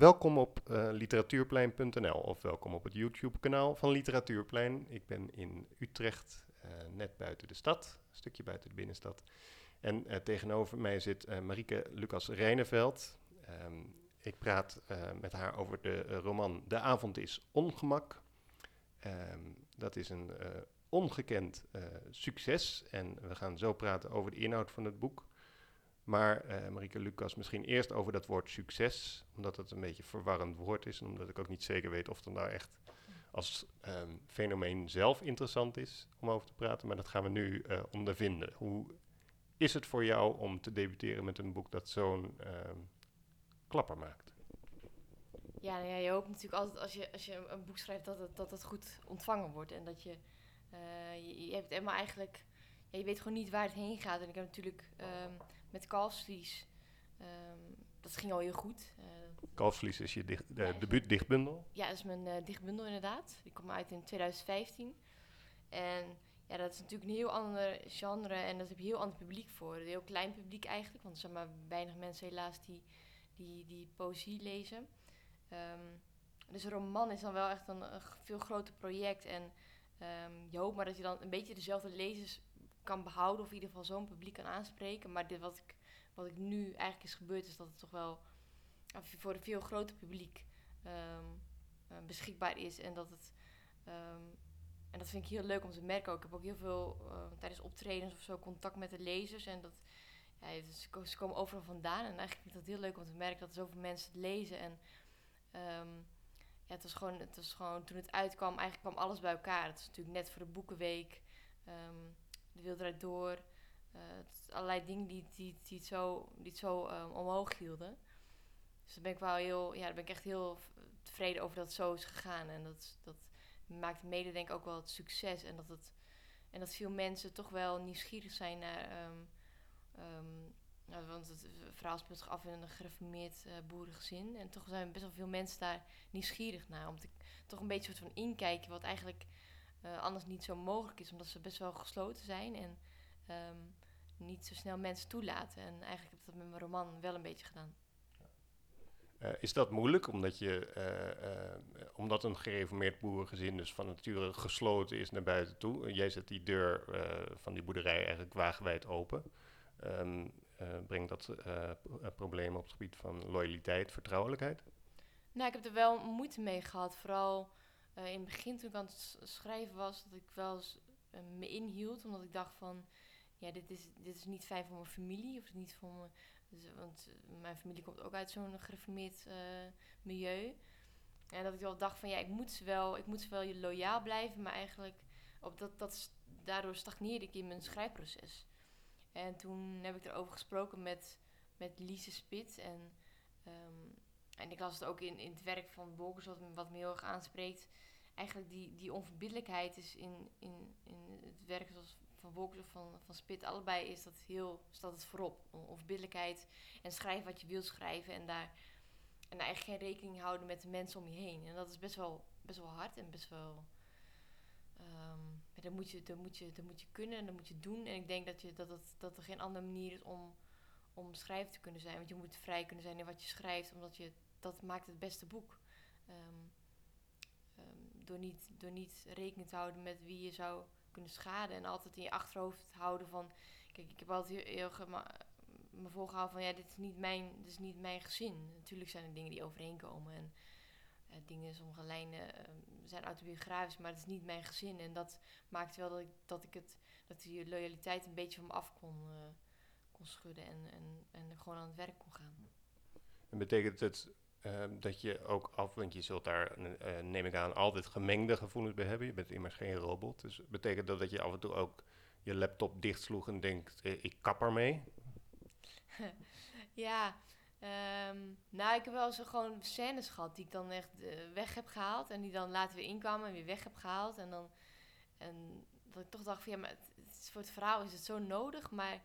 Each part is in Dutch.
Welkom op literatuurplein.nl of welkom op het YouTube-kanaal van Literatuurplein. Ik ben in Utrecht, net buiten de stad, een stukje buiten de binnenstad. En tegenover mij zit Marieke Lucas Rijneveld. Ik praat met haar over de roman De avond is ongemak. Dat is een ongekend succes en we gaan zo praten over de inhoud van het boek. Maar Marieke Lucas, misschien eerst over dat woord succes, omdat het een beetje een verwarrend woord is en omdat ik ook niet zeker weet of het nou echt als fenomeen zelf interessant is om over te praten. Maar dat gaan we nu ondervinden. Hoe is het voor jou om te debuteren met een boek dat zo'n klapper maakt? Ja, nou ja, je hoopt natuurlijk altijd als je een boek schrijft dat het goed ontvangen wordt en dat je hebt helemaal eigenlijk... Ja, je weet gewoon niet waar het heen gaat. En ik heb natuurlijk met Kalfsvlies, dat ging al heel goed. Kalfsvlies is je debuutdichtbundel? Ja, dat is mijn dichtbundel inderdaad. Die kwam uit in 2015. En ja, dat is natuurlijk een heel ander genre en dat heb je een heel ander publiek voor. Een heel klein publiek eigenlijk, want er zijn maar weinig mensen helaas die poëzie lezen. Dus een roman is dan wel echt een veel groter project. En je hoopt maar dat je dan een beetje dezelfde lezers kan behouden of in ieder geval zo'n publiek kan aanspreken. Maar dit wat ik nu eigenlijk is gebeurd is dat het toch wel voor een veel groter publiek beschikbaar is. En dat het en dat vind ik heel leuk om te merken ook. Ik heb ook heel veel tijdens optredens of zo contact met de lezers. En dat ja, ze komen overal vandaan. En eigenlijk vind ik dat heel leuk om te merken dat er zoveel mensen het lezen. En ja, het was gewoon toen het uitkwam, eigenlijk kwam alles bij elkaar. Het is natuurlijk net voor de boekenweek. De wereld draait door, allerlei dingen die het zo omhoog hielden. Dus daar ben ik wel echt heel tevreden over dat het zo is gegaan. En dat maakt mede denk ik ook wel het succes. En dat veel mensen toch wel nieuwsgierig zijn naar... want het verhaal speelt zich af in een gereformeerd boerengezin. En toch zijn best wel veel mensen daar nieuwsgierig naar. Om toch een beetje soort van inkijken wat eigenlijk... anders niet zo mogelijk is, omdat ze best wel gesloten zijn en niet zo snel mensen toelaten. En eigenlijk heb ik dat met mijn roman wel een beetje gedaan. Is dat moeilijk, omdat een gereformeerd boerengezin dus van nature gesloten is naar buiten toe? Jij zet die deur van die boerderij eigenlijk wagenwijd open. Brengt dat problemen op het gebied van loyaliteit, vertrouwelijkheid? Nou, ik heb er wel moeite mee gehad, vooral... in het begin toen ik aan het schrijven was, dat ik wel eens me inhield. Omdat ik dacht van, ja, dit is niet fijn voor mijn familie. Of niet voor mijn, want mijn familie komt ook uit zo'n gereformeerd milieu. En dat ik wel dacht van, ja, ik moet wel loyaal blijven. Maar eigenlijk, daardoor stagneerde ik in mijn schrijfproces. En toen heb ik erover gesproken met Lise Spit en ik las het ook in het werk van Wolkers, wat me heel erg aanspreekt. Eigenlijk die onverbiddelijkheid is in het werk zoals van Wolkers of van Spit. Allebei is dat staat het voorop. Onverbiddelijkheid en schrijven wat je wilt schrijven. En daar eigenlijk geen rekening houden met de mensen om je heen. En dat is best wel hard en best wel... dat moet je kunnen en dat moet je doen. En ik denk dat er geen andere manier is om schrijver te kunnen zijn. Want je moet vrij kunnen zijn in wat je schrijft, omdat dat maakt het beste boek. Door niet rekening te houden met wie je zou kunnen schaden. En altijd in je achterhoofd houden van... Kijk, ik heb altijd me voorgehouden van... Ja, dit is niet mijn gezin. Natuurlijk zijn er dingen die overheen komen. En dingen, sommige lijnen zijn autobiografisch, maar het is niet mijn gezin. En dat maakt wel dat die loyaliteit een beetje van me af kon... schudden en gewoon aan het werk kon gaan. En betekent het dat je ook want je zult daar, neem ik aan, altijd gemengde gevoelens bij hebben. Je bent immers geen robot. Dus betekent dat je af en toe ook je laptop dichtsloeg en denkt, ik kap ermee? Ja, nou, ik heb wel zo gewoon scènes gehad die ik dan echt weg heb gehaald en die dan later weer inkwamen en weer weg heb gehaald. En dat ik toch dacht van, ja, maar voor het verhaal is het zo nodig, maar...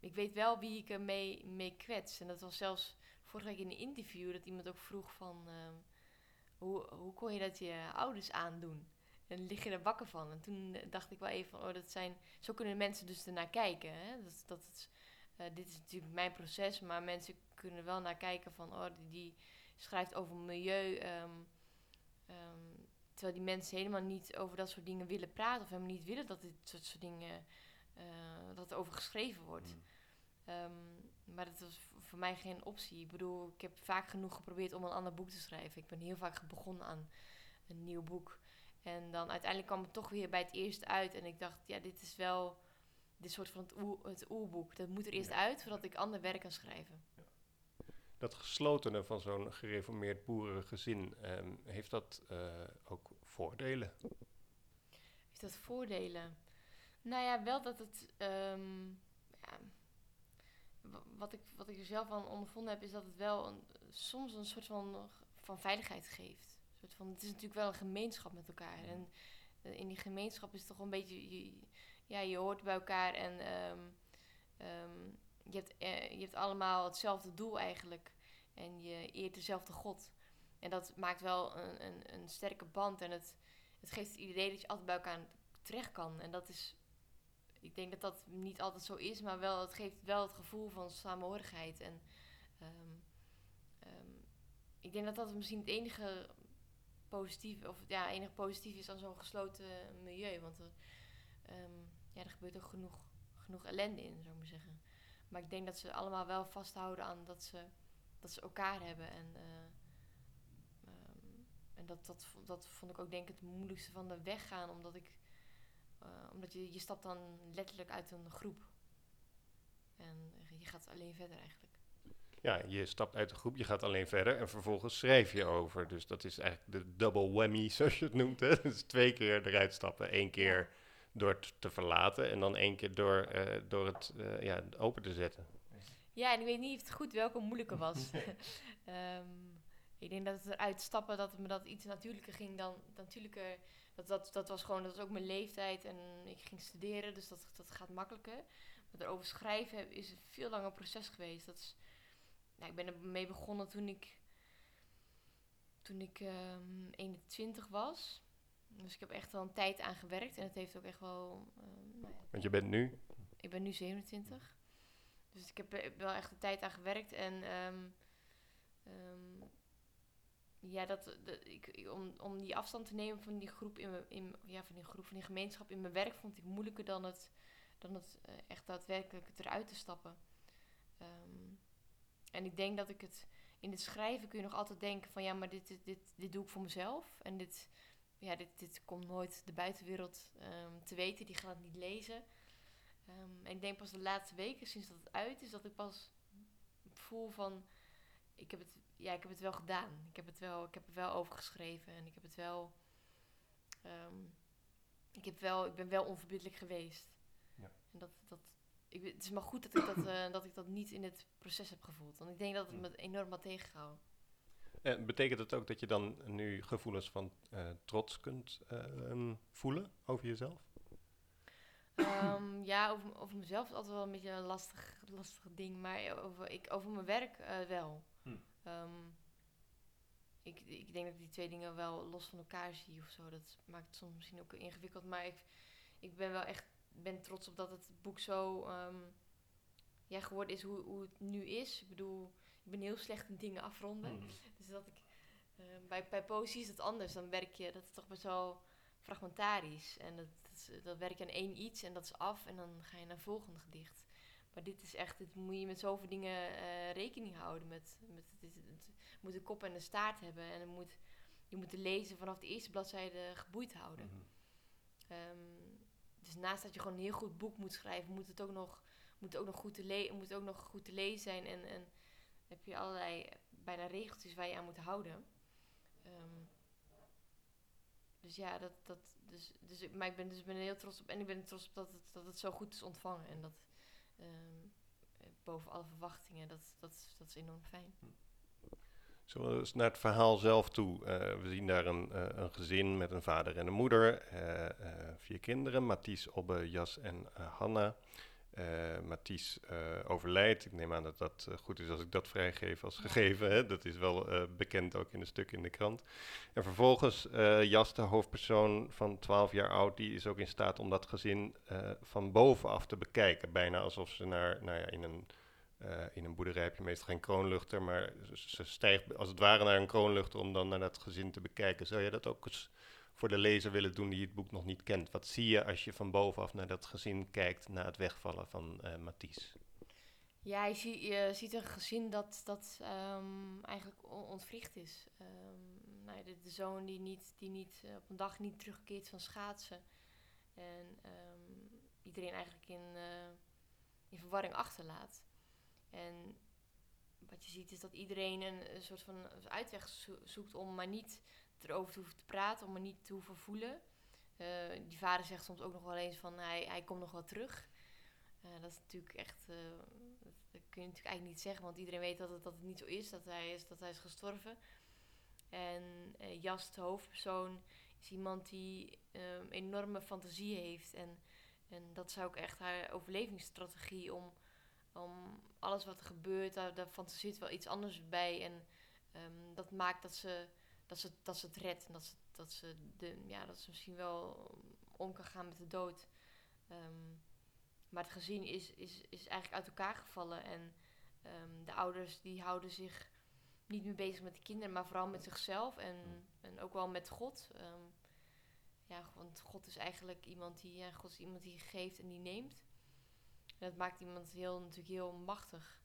ik weet wel wie ik ermee kwets. En dat was zelfs vorige week in een interview dat iemand ook vroeg van... hoe kon je dat je ouders aandoen? En lig je er wakker van? En toen dacht ik wel even van, zo kunnen mensen dus ernaar kijken. Hè? Dat, dat, Dit is natuurlijk mijn proces, maar mensen kunnen wel naar kijken van, oh, die schrijft over milieu. Terwijl die mensen helemaal niet over dat soort dingen willen praten of helemaal niet willen dat dit soort dingen, dat er over geschreven wordt. Maar dat was voor mij geen optie. Ik bedoel, ik heb vaak genoeg geprobeerd om een ander boek te schrijven. Ik ben heel vaak begonnen aan een nieuw boek. En dan uiteindelijk kwam het toch weer bij het eerste uit. En ik dacht, ja, dit is wel dit soort van het oerboek. Dat moet er eerst uit, voordat ik ander werk kan schrijven. Ja. Dat geslotene van zo'n gereformeerd boerengezin, heeft dat ook voordelen? Heeft dat voordelen? Nou ja, wel dat het... Wat ik er zelf aan ondervonden heb, is dat het wel soms een soort van veiligheid geeft. Een soort van, het is natuurlijk wel een gemeenschap met elkaar. En in die gemeenschap is het toch een beetje... Je hoort bij elkaar en je hebt allemaal hetzelfde doel eigenlijk. En je eert dezelfde God. En dat maakt wel een sterke band. En het geeft het idee dat je altijd bij elkaar terecht kan. En dat is... Ik denk dat dat niet altijd zo is, maar wel, het geeft wel het gevoel van samenhorigheid. En ik denk dat dat misschien het enige positieve, is aan zo'n gesloten milieu. Want er gebeurt ook genoeg ellende in, zou ik maar zeggen. Maar ik denk dat ze allemaal wel vasthouden aan dat ze elkaar hebben. En dat vond ik ook, denk ik, het moeilijkste van de weg gaan, omdat je stapt dan letterlijk uit een groep. En je gaat alleen verder eigenlijk. Ja, je stapt uit de groep, je gaat alleen verder en vervolgens schrijf je over. Dus dat is eigenlijk de double whammy, zoals je het noemt. Hè? Dus 2 keer eruit stappen. 1 keer door het te verlaten en dan 1 keer door het open te zetten. Ja, en ik weet niet of het goed welke moeilijke was. Ik denk dat het eruit stappen, dat het me dat iets natuurlijker ging dan... Dat was gewoon, dat was ook mijn leeftijd en ik ging studeren, dus dat gaat makkelijker. Maar erover schrijven is een veel langer proces geweest. Dat is, ik ben ermee begonnen toen ik 21 was. Dus ik heb echt wel een tijd aan gewerkt en het heeft ook echt wel... Want je bent nu? Ik ben nu 27. Dus ik heb er wel echt een tijd aan gewerkt en... om die afstand te nemen van die groep van die gemeenschap in mijn werk vond ik moeilijker dan het echt daadwerkelijk eruit te stappen. En ik denk dat ik het in het schrijven kun je nog altijd denken van ja, maar dit doe ik voor mezelf en dit komt nooit de buitenwereld te weten, die gaat het niet lezen. En ik denk pas de laatste weken sinds dat het uit is dat ik pas voel van ik heb het wel gedaan. Ik heb er wel over geschreven. En ik heb het wel... ik ben wel onverbiddelijk geweest. Ja. En het is maar goed dat ik dat niet in het proces heb gevoeld. Want ik denk dat het me enorm had tegengehouden. En betekent het ook dat je dan nu gevoelens van trots kunt voelen over jezelf? Over mezelf is altijd wel een beetje een lastig ding. Maar over mijn werk wel. Ik denk dat ik die 2 dingen wel los van elkaar zie of zo. Dat maakt het soms misschien ook ingewikkeld. Maar ik ben wel echt trots op dat het boek zo geworden is hoe het nu is. Ik bedoel, ik ben heel slecht in dingen afronden. Dus dat ik bij poëzie is dat anders. Dan werk je, dat is toch best wel fragmentarisch. En dat werk je aan 1 iets en dat is af. En dan ga je naar het volgende gedicht. Maar dit is echt, dit moet je met zoveel dingen rekening houden. Het moet een kop en een staart hebben. En je moet de lezer vanaf de eerste bladzijde geboeid houden. Dus naast dat je gewoon een heel goed boek moet schrijven, moet het ook nog goed te lezen zijn. En heb je allerlei bijna regeltjes waar je aan moet houden. Ik ben heel trots op. En ik ben trots op dat het zo goed is ontvangen. En dat... boven alle verwachtingen, dat is enorm fijn. Zullen we eens naar het verhaal zelf toe? We zien daar een gezin met een vader en een moeder, 4 kinderen, Mathies, Obbe, Jas en Hanna. Mathies overlijdt. Ik neem aan dat dat goed is als ik dat vrijgeef als gegeven. Hè? Dat is wel bekend ook in de stukken in de krant. En vervolgens Jas, de hoofdpersoon van 12 jaar oud, die is ook in staat om dat gezin van bovenaf te bekijken. Bijna alsof ze naar, nou ja, in een boerderij heb je meestal geen kroonluchter, maar ze stijgt als het ware naar een kroonluchter om dan naar dat gezin te bekijken. Zou je dat ook eens voor de lezer willen doen die het boek nog niet kent? Wat zie je als je van bovenaf naar dat gezin kijkt na het wegvallen van Mathies? Ja, je ziet een gezin dat eigenlijk ontwricht is. De zoon die niet op een dag niet terugkeert van schaatsen. En iedereen eigenlijk in verwarring achterlaat. En wat je ziet is dat iedereen een soort van uitweg zoekt om maar niet erover te hoeven te praten, om maar niet te hoeven voelen. Die vader zegt soms ook nog wel eens van hij komt nog wel terug. Dat is natuurlijk echt, dat kun je natuurlijk eigenlijk niet zeggen, want iedereen weet dat het niet zo is, dat hij is gestorven. En Jas, de hoofdpersoon, is iemand die enorme fantasie heeft. En dat is ook echt haar overlevingsstrategie om alles wat er gebeurt, daar fantaseert wel iets anders bij. En dat maakt dat ze het redt. En dat ze misschien wel om kan gaan met de dood. Maar het gezin is eigenlijk uit elkaar gevallen. En de ouders die houden zich niet meer bezig met de kinderen, maar vooral met zichzelf. En ook wel met God. Want God is eigenlijk iemand die geeft en die neemt. En dat maakt iemand natuurlijk heel machtig.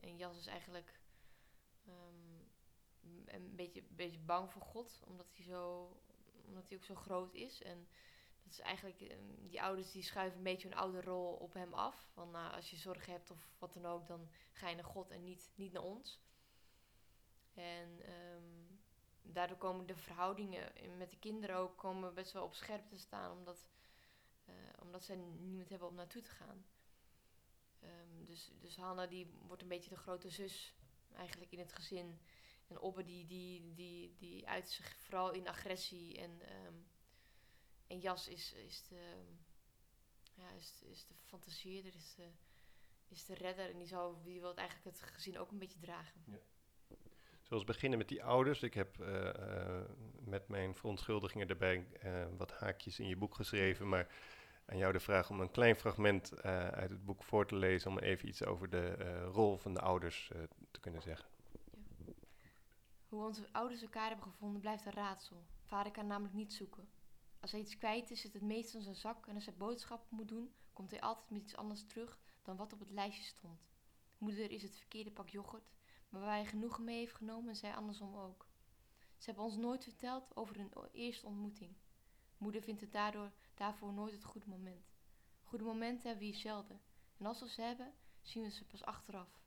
En Jas is eigenlijk een beetje bang voor God, omdat hij ook zo groot is. En dat is eigenlijk, die ouders die schuiven een beetje hun oude rol op hem af. Van als je zorgen hebt of wat dan ook, dan ga je naar God en niet naar ons. En daardoor komen de verhoudingen met de kinderen ook best wel op scherp te staan, omdat zij niemand hebben om naartoe te gaan. Dus Hanna die wordt een beetje de grote zus eigenlijk in het gezin. En Obbe die uit zich vooral in agressie. En Jas is de fantasieerder, is de redder. En die wil eigenlijk het gezin ook een beetje dragen. Ja. Zoals beginnen met die ouders. Ik heb met mijn verontschuldigingen daarbij wat haakjes in je boek geschreven. Maar aan jou de vraag om een klein fragment uit het boek voor te lezen, om even iets over de rol van de ouders te kunnen zeggen. Ja. Hoe onze ouders elkaar hebben gevonden blijft een raadsel. Vader kan namelijk niet zoeken. Als hij iets kwijt is, zit het meestal in zijn zak. En als hij boodschappen moet doen, komt hij altijd met iets anders terug dan wat op het lijstje stond. Moeder is het verkeerde pak yoghurt, maar waar hij genoegen mee heeft genomen en zij andersom ook. Ze hebben ons nooit verteld over hun eerste ontmoeting. Moeder vindt het daarvoor nooit het goede moment. Goede momenten hebben we hier zelden. En als we ze hebben, zien we ze pas achteraf.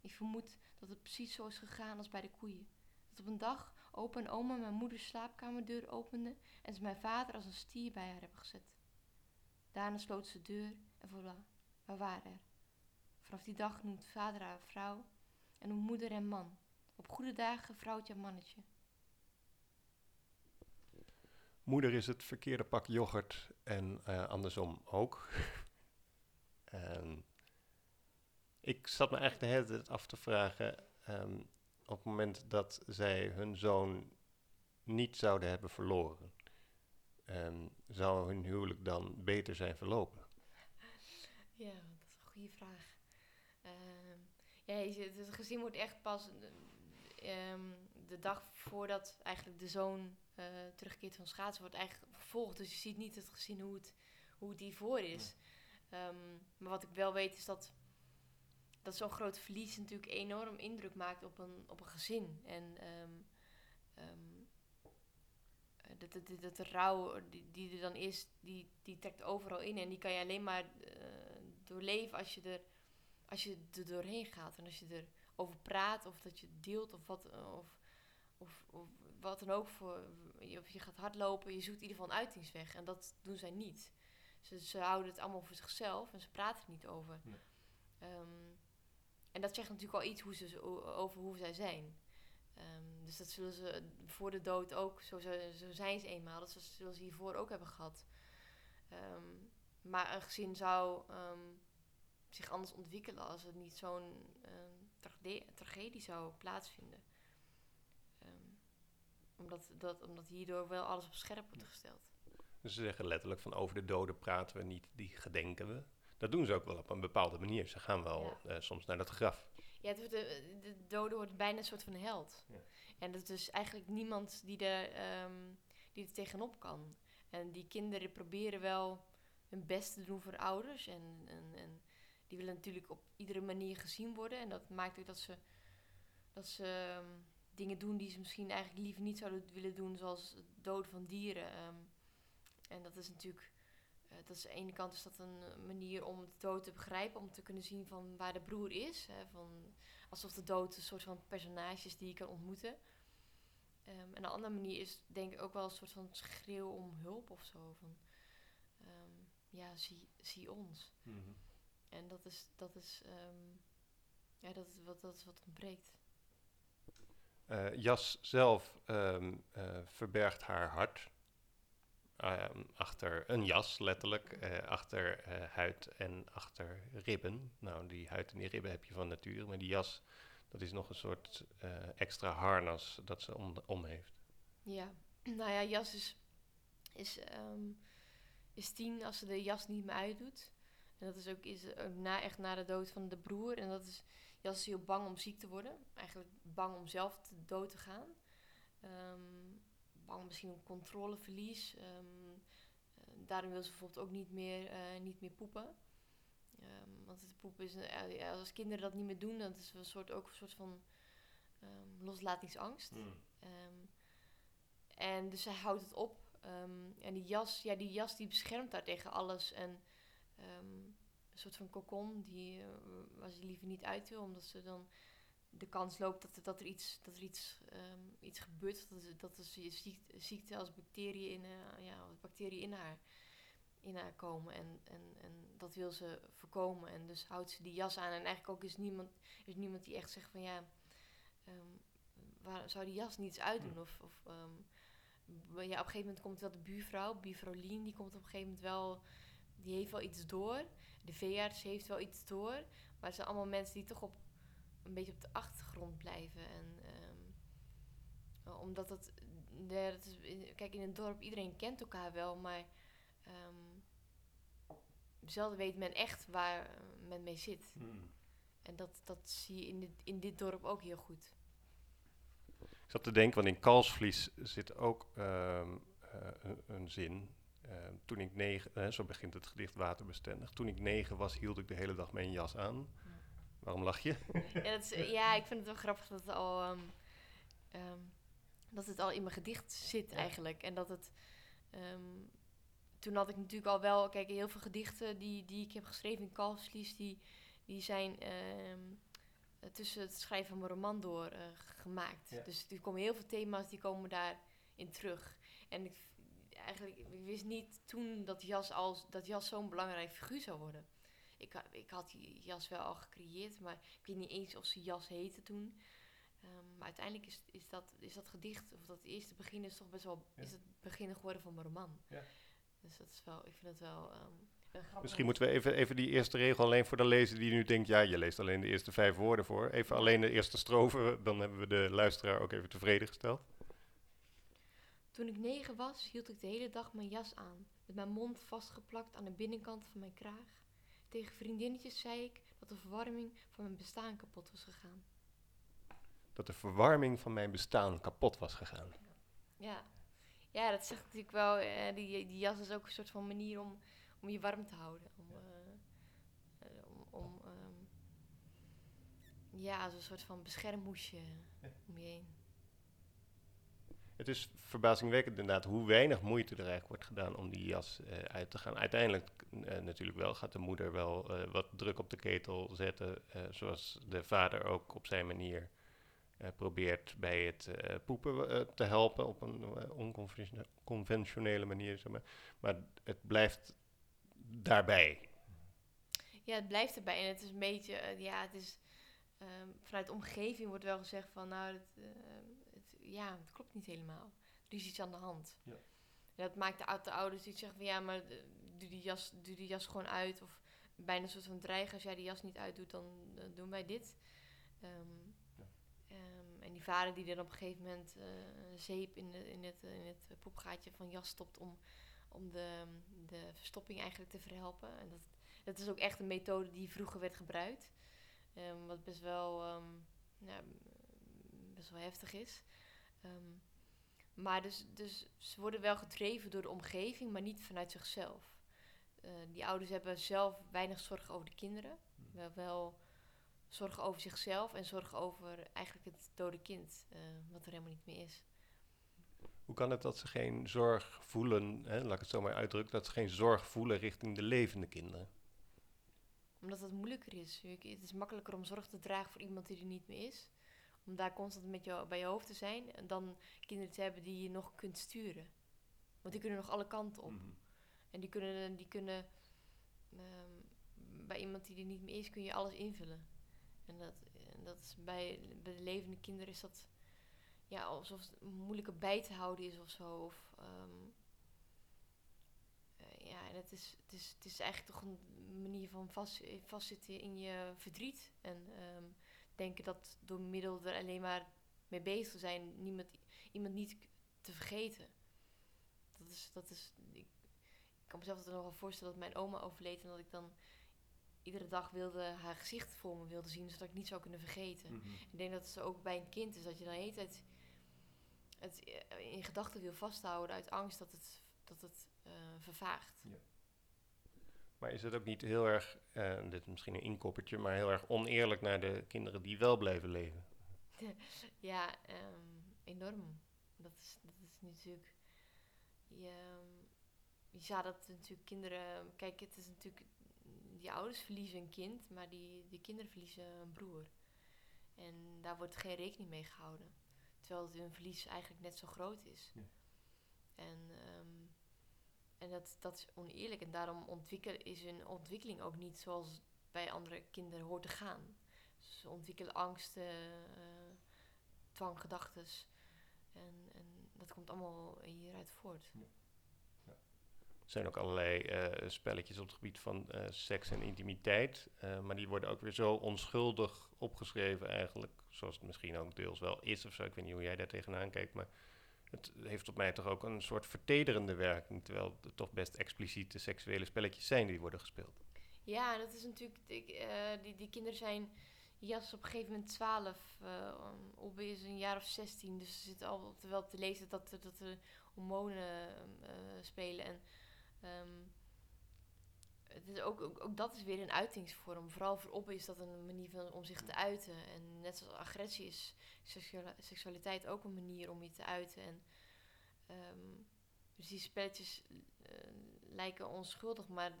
Ik vermoed dat het precies zo is gegaan als bij de koeien. Dat op een dag opa en oma mijn moeders slaapkamerdeur openden en ze mijn vader als een stier bij haar hebben gezet. Daarna sloot ze de deur en voilà, we waren er. Vanaf die dag noemt vader haar vrouw en noemt moeder en man. Op goede dagen vrouwtje en mannetje. Moeder is het verkeerde pak yoghurt en andersom ook. Ik zat me eigenlijk de hele tijd af te vragen, op het moment dat zij hun zoon niet zouden hebben verloren, zou hun huwelijk dan beter zijn verlopen? Ja, dat is een goede vraag. Het gezin wordt echt pas de dag voordat eigenlijk de zoon terugkeert van schaatsen, wordt eigenlijk vervolgd. Dus je ziet niet het gezin hoe het hiervoor is. Nee. Maar wat ik wel weet is dat zo'n groot verlies natuurlijk enorm indruk maakt op een gezin. En dat de rouw die er dan is, die trekt overal in. En die kan je alleen maar doorleven als je er doorheen gaat. En als je erover praat, of dat je deelt, of wat dan ook. Of je gaat hardlopen, je zoekt in ieder geval een uitingsweg. En dat doen zij niet. Ze houden het allemaal voor zichzelf en ze praten er niet over. Nee. En dat zegt natuurlijk al iets over hoe zij zijn. Dus dat zullen ze voor de dood ook, zo zijn ze eenmaal, dat zullen ze hiervoor ook hebben gehad. Maar een gezin zou zich anders ontwikkelen als het niet zo'n tragedie zou plaatsvinden. Omdat hierdoor wel alles op scherp wordt gesteld. Dus ze zeggen letterlijk van over de doden praten we niet, die gedenken we. Dat doen ze ook wel op een bepaalde manier. Ze gaan wel soms naar dat graf. Ja, de dode wordt bijna een soort van held. Ja. En dat is dus eigenlijk niemand die er tegenop kan. En die kinderen proberen wel hun best te doen voor ouders. En die willen natuurlijk op iedere manier gezien worden. En dat maakt ook dat ze dingen doen die ze misschien eigenlijk liever niet zouden willen doen. Zoals het doden van dieren. En dat is natuurlijk... Dat is aan de ene kant is dat een manier om de dood te begrijpen. Om te kunnen zien van waar de broer is. Hè, alsof de dood een soort van personage is die je kan ontmoeten. En de andere manier is denk ik ook wel een soort van schreeuw om hulp of zo. Van, zie ons. Mm-hmm. En dat is wat ontbreekt. Jas zelf verbergt haar hart. Achter een jas, letterlijk. Achter huid en achter ribben. Nou, die huid en die ribben heb je van nature. Maar die jas, dat is nog een soort extra harnas dat ze om heeft. Ja, nou ja, jas is 10 als ze de jas niet meer uitdoet. En dat is ook echt na de dood van de broer. En dat is, jas is heel bang om ziek te worden. Eigenlijk bang om zelf dood te gaan. Bang misschien om controleverlies. Daarom wil ze bijvoorbeeld ook niet meer poepen. Want het poepen is... Als kinderen dat niet meer doen, dat is ook een soort van loslatingsangst. Mm. En dus zij houdt het op. En die jas die beschermt haar tegen alles. En een soort van cocon waar ze liever niet uit wil, omdat ze dan... de kans loopt dat er iets gebeurt, dat er ziekte als bacteriën in haar komen en dat wil ze voorkomen en dus houdt ze die jas aan en eigenlijk ook is niemand die echt zegt van waarom zou die jas niets uitdoen of op een gegeven moment komt wel de buurvrouw Lien, die komt op een gegeven moment wel, die heeft wel iets door, de veearts heeft wel iets door, maar het zijn allemaal mensen die toch op een beetje op de achtergrond blijven. En, omdat dat... Kijk, in een dorp, iedereen kent elkaar wel, maar... zelden weet men echt waar men mee zit. Hmm. En dat zie je in dit dorp ook heel goed. Ik zat te denken, want in Kalfsvlies zit ook een zin. Toen ik 9... zo begint het gedicht waterbestendig. Toen ik 9 was, hield ik de hele dag mijn jas aan. Waarom lach je? Ja, ik vind het wel grappig dat het al... dat het al in mijn gedicht zit eigenlijk. En dat het... toen had ik natuurlijk al wel... Kijk, heel veel gedichten die ik heb geschreven in Kalfsvlies... Die zijn tussen het schrijven van mijn roman door gemaakt. Ja. Dus er komen heel veel thema's, die komen daarin terug. En ik wist niet toen dat jas zo'n belangrijk figuur zou worden. Ik had die jas wel al gecreëerd, maar ik weet niet eens of ze jas heette toen. Maar uiteindelijk is dat gedicht, of dat eerste begin is toch best wel... Ja. Is het begin geworden van mijn roman. Ja. Dus dat is wel... Ik vind het wel... Misschien moeten we even die eerste regel alleen voor de lezer die nu denkt... Ja, je leest alleen de eerste 5 woorden voor. Even alleen de eerste strofe, dan hebben we de luisteraar ook even tevreden gesteld. Toen ik 9 was, hield ik de hele dag mijn jas aan. Met mijn mond vastgeplakt aan de binnenkant van mijn kraag. Tegen vriendinnetjes zei ik dat de verwarming van mijn bestaan kapot was gegaan. Dat de verwarming van mijn bestaan kapot was gegaan. Ja, dat zegt natuurlijk wel. Die jas is ook een soort van manier om je warm te houden. Als een soort van beschermhoesje om je heen. Het is verbazingwekkend inderdaad hoe weinig moeite er eigenlijk wordt gedaan om die jas uit te gaan. Uiteindelijk natuurlijk wel gaat de moeder wel wat druk op de ketel zetten. Zoals de vader ook op zijn manier probeert bij het poepen te helpen. Op een onconventionele manier, zeg maar. Maar het blijft daarbij. Ja, het blijft erbij. En het is een beetje... het is vanuit de omgeving wordt wel gezegd van... Ja, het klopt niet helemaal. Er is iets aan de hand. Ja. Dat maakt de ouders die zeggen van ja, maar doe die jas gewoon uit. Of bijna een soort van dreigen. Als jij die jas niet uitdoet, dan doen wij dit. En die vader die dan op een gegeven moment zeep in het poepgaatje van jas stopt om de verstopping eigenlijk te verhelpen. En dat is ook echt een methode die vroeger werd gebruikt. Wat best wel heftig is. Maar dus ze worden wel gedreven door de omgeving, maar niet vanuit zichzelf. Die ouders hebben zelf weinig zorgen over de kinderen. Wel zorgen over zichzelf en zorgen over eigenlijk het dode kind, wat er helemaal niet meer is. Hoe kan het dat ze geen zorg voelen, hè, laat ik het zo maar uitdrukken, dat ze geen zorg voelen richting de levende kinderen? Omdat het moeilijker is. Het is makkelijker om zorg te dragen voor iemand die er niet meer is. Om daar constant bij je hoofd te zijn. En dan kinderen te hebben die je nog kunt sturen. Want die kunnen nog alle kanten op. Mm-hmm. En die kunnen bij iemand die er niet meer is, kun je alles invullen. En dat is bij de levende kinderen is dat, ja, alsof het moeilijker bij te houden is of zo. En het is eigenlijk toch een manier van vastzitten in je verdriet. En denken dat door middel er alleen maar mee bezig te zijn, iemand niet te vergeten. Ik kan mezelf dat nogal voorstellen dat mijn oma overleed en dat ik dan iedere dag haar gezicht voor me wilde zien, zodat ik niet zou kunnen vergeten. Mm-hmm. Ik denk dat het ook bij een kind is, dat je dan de hele tijd het in gedachten wil vasthouden uit angst dat het vervaagt. Ja. Maar is het ook niet heel erg, dit is misschien een inkoppertje, maar heel erg oneerlijk naar de kinderen die wel blijven leven? Ja, enorm. Dat is natuurlijk... Je zag dat natuurlijk kinderen... Kijk, het is natuurlijk... Die ouders verliezen een kind, maar die kinderen verliezen een broer. En daar wordt geen rekening mee gehouden. Terwijl hun verlies eigenlijk net zo groot is. Ja. En dat is oneerlijk. En daarom is hun ontwikkeling ook niet zoals bij andere kinderen hoort te gaan. Ze ontwikkelen angsten, dwanggedachtes. En dat komt allemaal hieruit voort. Ja. Er zijn ook allerlei spelletjes op het gebied van seks en intimiteit. Maar die worden ook weer zo onschuldig opgeschreven eigenlijk. Zoals het misschien ook deels wel is of zo. Ik weet niet hoe jij daar tegenaan kijkt. Maar het heeft op mij toch ook een soort vertederende werking. Terwijl het toch best expliciete seksuele spelletjes zijn die worden gespeeld. Ja, dat is natuurlijk... Die kinderen zijn... Jas op een gegeven moment 12. Obbe is een jaar of 16. Dus ze zitten al wel te lezen dat er hormonen spelen. En... het is ook dat is weer een uitingsvorm. Vooral voor Obbe is dat een manier om zich te uiten. En net zoals agressie is seksualiteit ook een manier om je te uiten. En, dus die spelletjes lijken onschuldig, maar op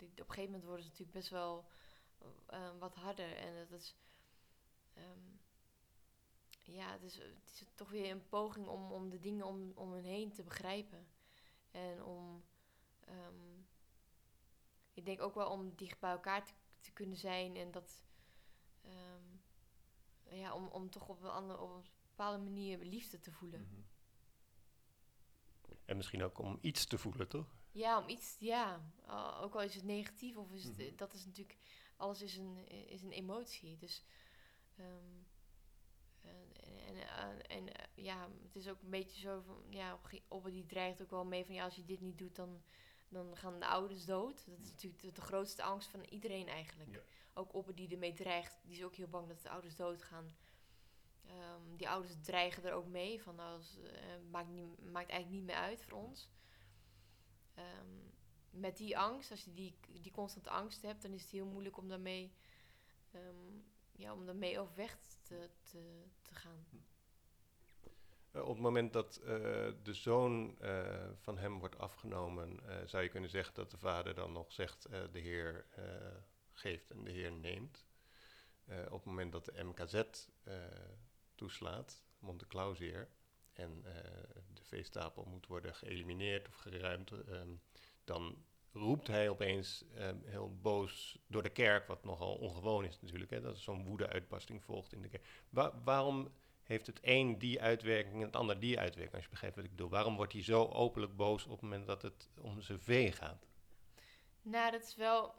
een gegeven moment worden ze natuurlijk best wel wat harder. En dat is... het is toch weer een poging om de dingen om hen heen te begrijpen. En om... ik denk ook wel om dicht bij elkaar te kunnen zijn en dat om toch op een bepaalde manier liefde te voelen. Mm-hmm. En misschien ook om iets te voelen, toch? Ja, om iets, ja. Ook al is het negatief of is het, dat is natuurlijk, alles is een emotie. Dus het is ook een beetje zo van, ja, Obbe die dreigt ook wel mee van, ja, als je dit niet doet dan gaan de ouders dood. Dat is natuurlijk de grootste angst van iedereen eigenlijk. Ja. Ook Obbe die ermee dreigt, die is ook heel bang dat de ouders doodgaan. Die ouders dreigen er ook mee. Van, maakt eigenlijk niet meer uit voor ons. Met die angst, als je die constante angst hebt, dan is het heel moeilijk om daarmee, overweg te gaan. Op het moment dat de zoon van hem wordt afgenomen, zou je kunnen zeggen dat de vader dan nog zegt, de Heer geeft en de Heer neemt. Op het moment dat de MKZ toeslaat, Monteclausier, en de veestapel moet worden geëlimineerd of geruimd, dan roept hij opeens heel boos door de kerk, wat nogal ongewoon is natuurlijk, hè, dat er zo'n woede-uitbarsting volgt in de kerk. Waarom heeft het een die uitwerking en het ander die uitwerking, als je begrijpt wat ik bedoel? Waarom wordt hij zo openlijk boos op het moment dat het om zijn vee gaat? Nou, dat is wel...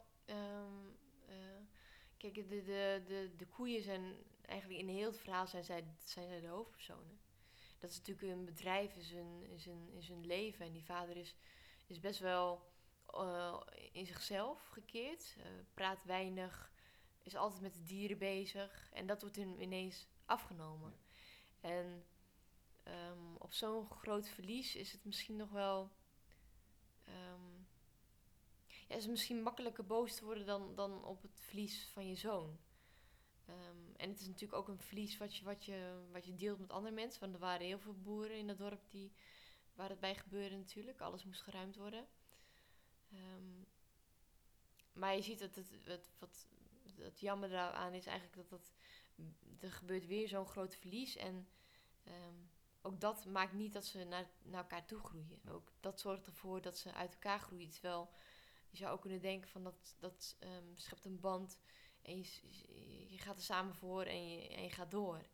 kijk, de koeien zijn... Eigenlijk in heel het verhaal zijn zij de hoofdpersonen. Dat is natuurlijk hun bedrijf, is hun leven. En die vader is best wel in zichzelf gekeerd. Praat weinig. Is altijd met de dieren bezig. En dat wordt hem ineens afgenomen. Ja. En op zo'n groot verlies is het misschien nog wel... is het misschien makkelijker boos te worden dan op het verlies van je zoon. En het is natuurlijk ook een verlies wat je deelt met andere mensen. Want er waren heel veel boeren in dat dorp waar het bij gebeurde natuurlijk. Alles moest geruimd worden. Maar je ziet dat het jammer daaraan is eigenlijk er gebeurt weer zo'n groot verlies. En ook dat maakt niet dat ze naar elkaar toe groeien. Ook dat zorgt ervoor dat ze uit elkaar groeien. Terwijl je zou ook kunnen denken van dat schept een band... En je gaat er samen voor en je gaat door.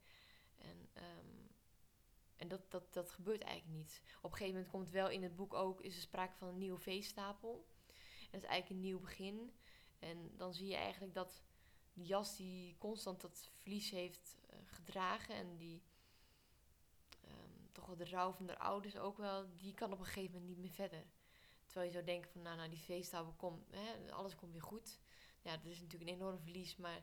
En dat gebeurt eigenlijk niet. Op een gegeven moment komt wel in het boek ook... is er sprake van een nieuwe veestapel. En dat is eigenlijk een nieuw begin. En dan zie je eigenlijk dat die jas die constant dat verlies heeft gedragen... en die toch wel de rouw van de ouders ook wel... die kan op een gegeven moment niet meer verder. Terwijl je zou denken van nou die veestapel komt... Hè, alles komt weer goed... Ja, dat is natuurlijk een enorm verlies, maar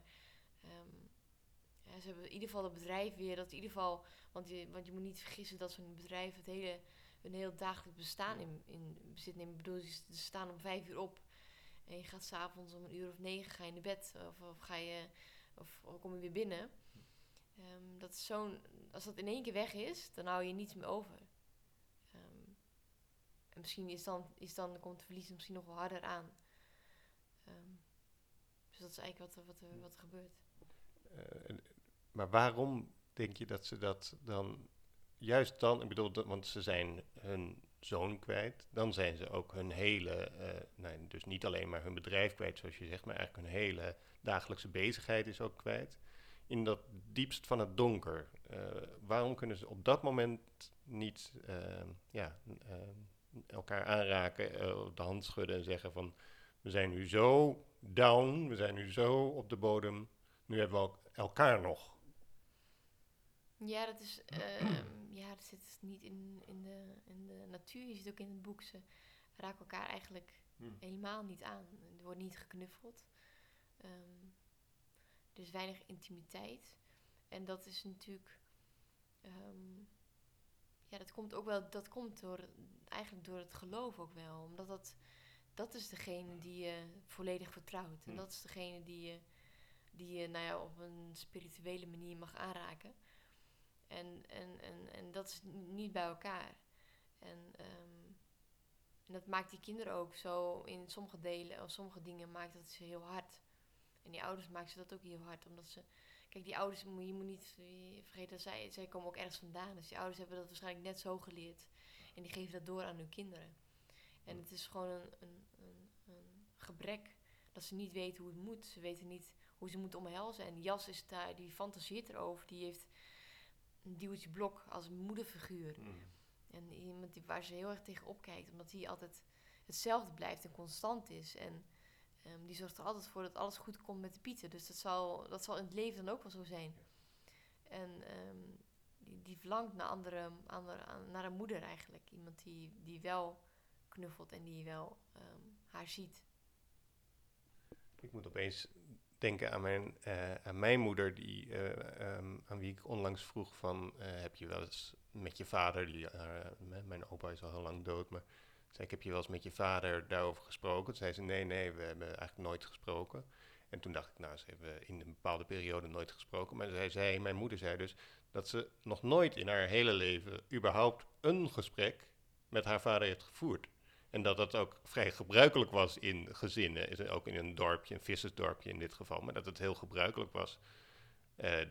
ze hebben in ieder geval het bedrijf weer. Dat in ieder geval, want je moet niet vergissen dat zo'n bedrijf hun heel dagelijks bestaan in bezit neemt. Ik bedoel, ze staan om 5:00 op en je gaat s'avonds om 21:00 ga je naar bed of kom je weer binnen. Dat is als dat in één keer weg is, dan hou je niets meer over. En misschien komt het verlies misschien nog wel harder aan. Dus dat is eigenlijk wat er gebeurt. Maar waarom denk je dat ze dat dan... Juist dan, ik bedoel, want ze zijn hun zoon kwijt. Dan zijn ze ook hun hele... dus niet alleen maar hun bedrijf kwijt, zoals je zegt... maar eigenlijk hun hele dagelijkse bezigheid is ook kwijt. In dat diepst van het donker. Waarom kunnen ze op dat moment niet elkaar aanraken... op de hand schudden en zeggen van... we zijn nu zo... down, we zijn nu zo op de bodem. Nu hebben we ook elkaar nog. Ja, dat is... dat zit niet in de natuur. Je ziet ook in het boek, ze raken elkaar eigenlijk helemaal niet aan. Er wordt niet geknuffeld. Er is weinig intimiteit. En dat is natuurlijk... dat komt ook wel... Dat komt door het geloof ook wel. Omdat dat... Dat is degene die je volledig vertrouwt. En dat is degene die je op een spirituele manier mag aanraken. En dat is niet bij elkaar. En dat maakt die kinderen ook zo in sommige delen... of sommige dingen maakt dat ze heel hard. En die ouders maken ze dat ook heel hard. Omdat ze... Kijk, die ouders, je moet niet vergeten dat zij komen ook ergens vandaan. Dus die ouders hebben dat waarschijnlijk net zo geleerd. En die geven dat door aan hun kinderen. En het is gewoon een gebrek dat ze niet weten hoe het moet. Ze weten niet hoe ze moeten omhelzen. En Jas is daar, die fantaseert erover. Die heeft een Duwtje Blok als moederfiguur. En iemand waar ze heel erg tegen opkijkt. Omdat hij altijd hetzelfde blijft en constant is. En die zorgt er altijd voor dat alles goed komt met de Pieter. Dus dat zal in het leven dan ook wel zo zijn. En die verlangt naar naar een moeder eigenlijk. Iemand die wel... knuffelt en die wel haar ziet. Ik moet opeens denken aan mijn moeder... die aan wie ik onlangs vroeg van... heb je wel eens met je vader... mijn opa is al heel lang dood... maar zei ik, heb je wel eens met je vader daarover gesproken? Toen zei ze, nee, we hebben eigenlijk nooit gesproken. En toen dacht ik, nou, ze hebben in een bepaalde periode nooit gesproken. Maar mijn moeder zei dus... dat ze nog nooit in haar hele leven... überhaupt een gesprek met haar vader heeft gevoerd. En dat ook vrij gebruikelijk was in gezinnen. Ook in een dorpje, een vissersdorpje in dit geval. Maar dat het heel gebruikelijk was...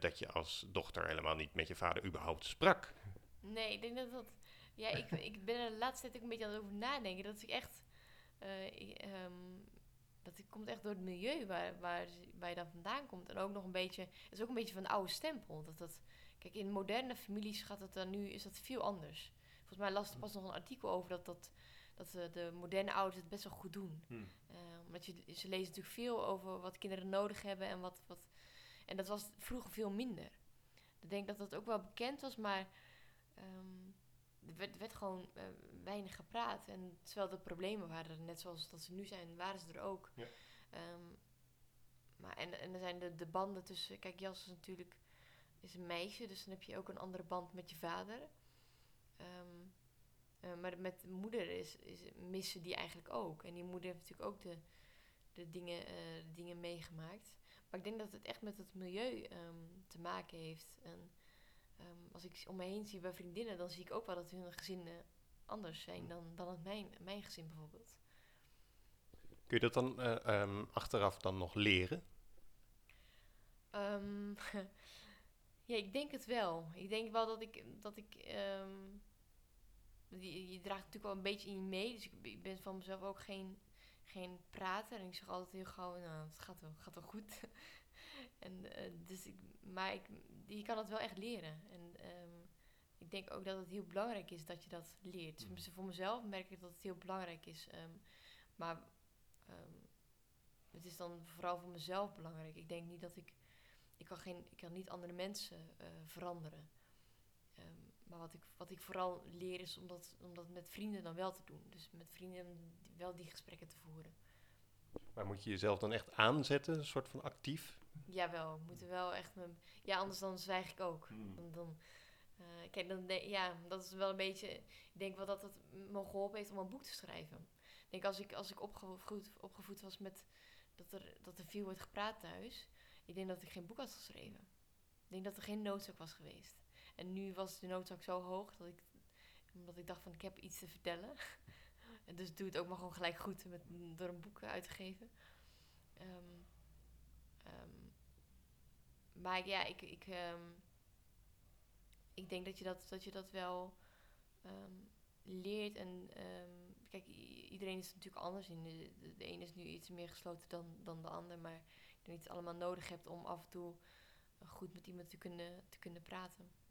dat je als dochter helemaal niet met je vader überhaupt sprak. Nee, ik denk dat... Ja, ik ben er de laatste tijd ook een beetje aan het over nadenken. Dat ik echt... dat komt echt door het milieu waar je dan vandaan komt. En ook nog een beetje... Het is ook een beetje van de oude stempel. Kijk, in moderne families gaat het dan nu... Is dat veel anders. Volgens mij las er pas nog een artikel over dat dat de moderne ouders het best wel goed doen. Omdat ze lezen natuurlijk veel over wat kinderen nodig hebben en wat. En dat was vroeger veel minder. Ik denk dat dat ook wel bekend was, maar er werd gewoon weinig gepraat. En terwijl de problemen waren, net zoals dat ze nu zijn, waren ze er ook. Ja. Maar er zijn de banden tussen... Kijk, Jas is natuurlijk een meisje, dus dan heb je ook een andere band met je vader. Maar met de moeder missen die eigenlijk ook. En die moeder heeft natuurlijk ook de dingen meegemaakt. Maar ik denk dat het echt met het milieu te maken heeft. En als ik om me heen zie bij vriendinnen, dan zie ik ook wel dat hun gezinnen anders zijn dan het mijn gezin bijvoorbeeld. Kun je dat dan achteraf dan nog leren? Ja, ik denk het wel. Ik denk wel dat ik je draagt natuurlijk wel een beetje in je mee. Dus ik ben van mezelf ook geen prater. En ik zeg altijd heel gauw, nou, het gaat wel goed. Je kan dat wel echt leren. En ik denk ook dat het heel belangrijk is dat je dat leert. Dus voor mezelf merk ik dat het heel belangrijk is. Maar het is dan vooral voor mezelf belangrijk. Ik denk niet dat ik kan niet andere mensen veranderen. Maar wat ik vooral leer is om dat met vrienden dan wel te doen. Dus met vrienden wel die gesprekken te voeren. Maar moet je jezelf dan echt aanzetten, een soort van actief? Jawel, moeten wel echt... anders dan zwijg ik ook. Dat is wel een beetje... Ik denk wel dat het me geholpen heeft om een boek te schrijven. Ik denk, als ik opgevoed was met dat er veel wordt gepraat thuis... Ik denk dat ik geen boek had geschreven. Ik denk dat er geen noodzaak was geweest. En nu was de noodzaak zo hoog omdat ik dacht van, ik heb iets te vertellen. En dus doe het ook maar gewoon gelijk goed door een boek uit te geven. Ik denk dat je dat wel leert. En kijk, iedereen is er natuurlijk anders in. De ene is nu iets meer gesloten dan de ander, maar... niet allemaal nodig hebt om af en toe goed met iemand te kunnen praten.